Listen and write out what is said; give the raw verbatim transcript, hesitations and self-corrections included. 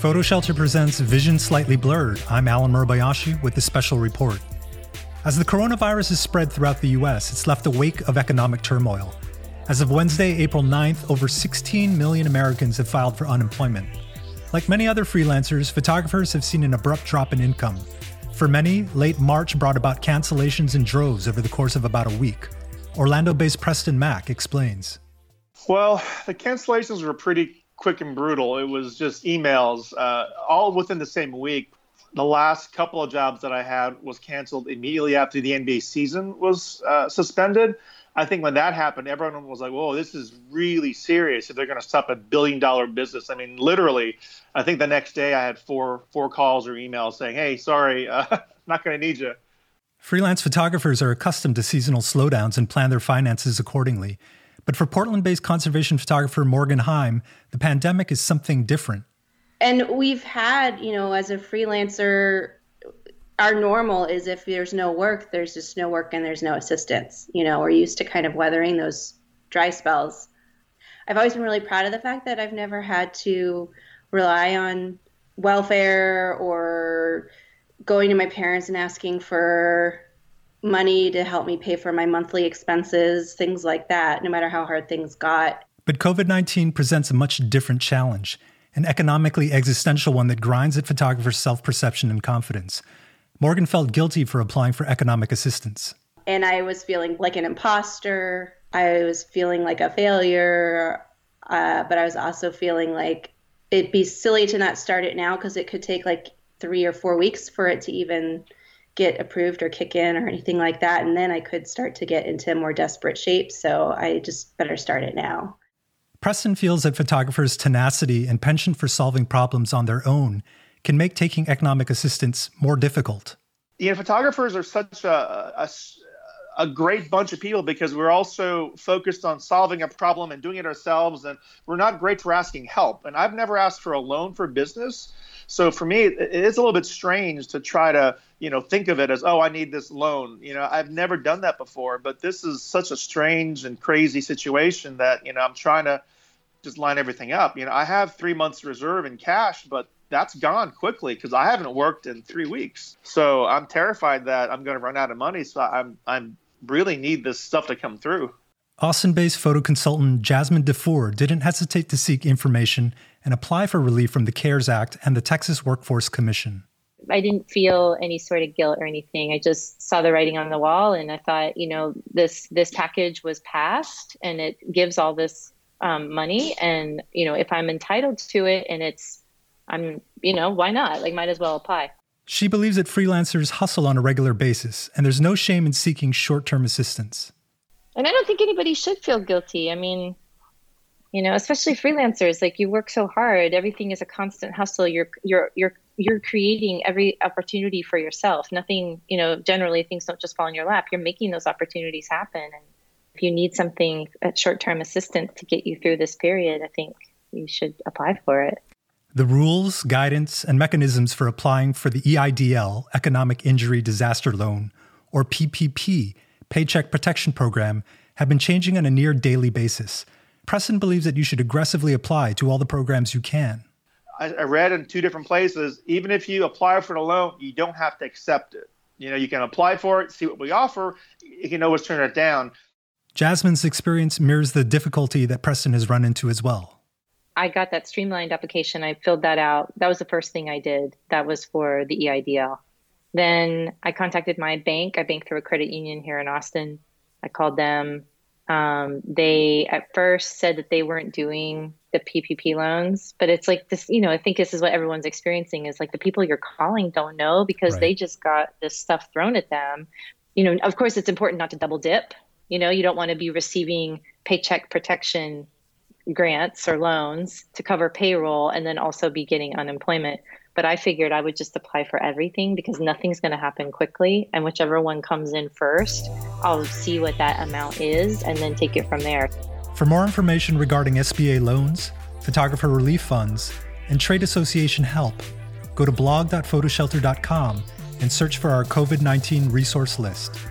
Photo Shelter presents Vision Slightly Blurred. I'm Alan Murabayashi with the special report. As the coronavirus has spread throughout the U S, it's left a wake of economic turmoil. As of Wednesday, April ninth, over sixteen million Americans have filed for unemployment. Like many other freelancers, photographers have seen an abrupt drop in income. For many, late March brought about cancellations in droves over the course of about a week. Orlando-based Preston Mack explains. Well, the cancellations were pretty quick and brutal. It was just emails, uh, all within the same week. The last couple of jobs that I had was canceled immediately after the N B A season was uh, suspended. I think when that happened, everyone was like, whoa, this is really serious if they're going to stop a billion dollar business. I mean, literally, I think the next day I had four four calls or emails saying, hey, sorry, uh, not going to need you. Freelance photographers are accustomed to seasonal slowdowns and plan their finances accordingly. But for Portland-based conservation photographer Morgan Heim, the pandemic is something different. And we've had, you know, as a freelancer, our normal is if there's no work, there's just no work and there's no assistance. You know, we're used to kind of weathering those dry spells. I've always been really proud of the fact that I've never had to rely on welfare or going to my parents and asking for money to help me pay for my monthly expenses, things like that, no matter how hard things got. But covid nineteen presents a much different challenge, an economically existential one that grinds at photographers' self-perception and confidence. Morgan felt guilty for applying for economic assistance. And I was feeling like an imposter. I was feeling like a failure. Uh, but I was also feeling like it'd be silly to not start it now because it could take like three or four weeks for it to even get approved or kick in or anything like that. And then I could start to get into more desperate shape. So I just better start it now. Preston feels that photographers' tenacity and penchant for solving problems on their own can make taking economic assistance more difficult. You know, photographers are such a, a, a great bunch of people because we're also focused on solving a problem and doing it ourselves. And we're not great for asking help. And I've never asked for a loan for business. So for me, it's a little bit strange to try to, you know, think of it as, oh, I need this loan. You know, I've never done that before, but this is such a strange and crazy situation that, you know, I'm trying to just line everything up. You know, I have three months reserve in cash, but that's gone quickly because I haven't worked in three weeks. So I'm terrified that I'm going to run out of money. So I'm I'm really need this stuff to come through. Austin-based photo consultant Jasmine DeFour didn't hesitate to seek information and apply for relief from the CARES Act and the Texas Workforce Commission. I didn't feel any sort of guilt or anything. I just saw the writing on the wall and I thought, you know, this this package was passed and it gives all this um, money. And, you know, if I'm entitled to it and it's, I'm, you know, why not? Like, might as well apply. She believes that freelancers hustle on a regular basis and there's no shame in seeking short-term assistance. And I don't think anybody should feel guilty. I mean, you know, especially freelancers, like you work so hard, everything is a constant hustle. You're, you're, you're, you're creating every opportunity for yourself. Nothing, you know, generally things don't just fall in your lap. You're making those opportunities happen. And if you need something, a short-term assistance to get you through this period, I think you should apply for it. The rules, guidance, and mechanisms for applying for the E I D L, Economic Injury Disaster Loan, or P P P, Paycheck Protection Program, have been changing on a near daily basis. Preston believes that you should aggressively apply to all the programs you can. I, I read in two different places, even if you apply for the loan, you don't have to accept it. You know, you can apply for it, see what we offer, you can always turn it down. Jasmine's experience mirrors the difficulty that Preston has run into as well. I got that streamlined application. I filled that out. That was the first thing I did. That was for the E I D L. Then I contacted my bank. I bank through a credit union here in Austin. I called them. Um, they at first said that they weren't doing the P P P loans, but it's like this, you know, I think this is what everyone's experiencing is like the people you're calling don't know because Right. They just got this stuff thrown at them. You know, of course, it's important not to double dip. You know, you don't want to be receiving paycheck protection grants or loans to cover payroll and then also be getting unemployment. But I figured I would just apply for everything because nothing's going to happen quickly. And whichever one comes in first, I'll see what that amount is and then take it from there. For more information regarding S B A loans, photographer relief funds, and trade association help, go to blog dot photo shelter dot com and search for our covid nineteen resource list.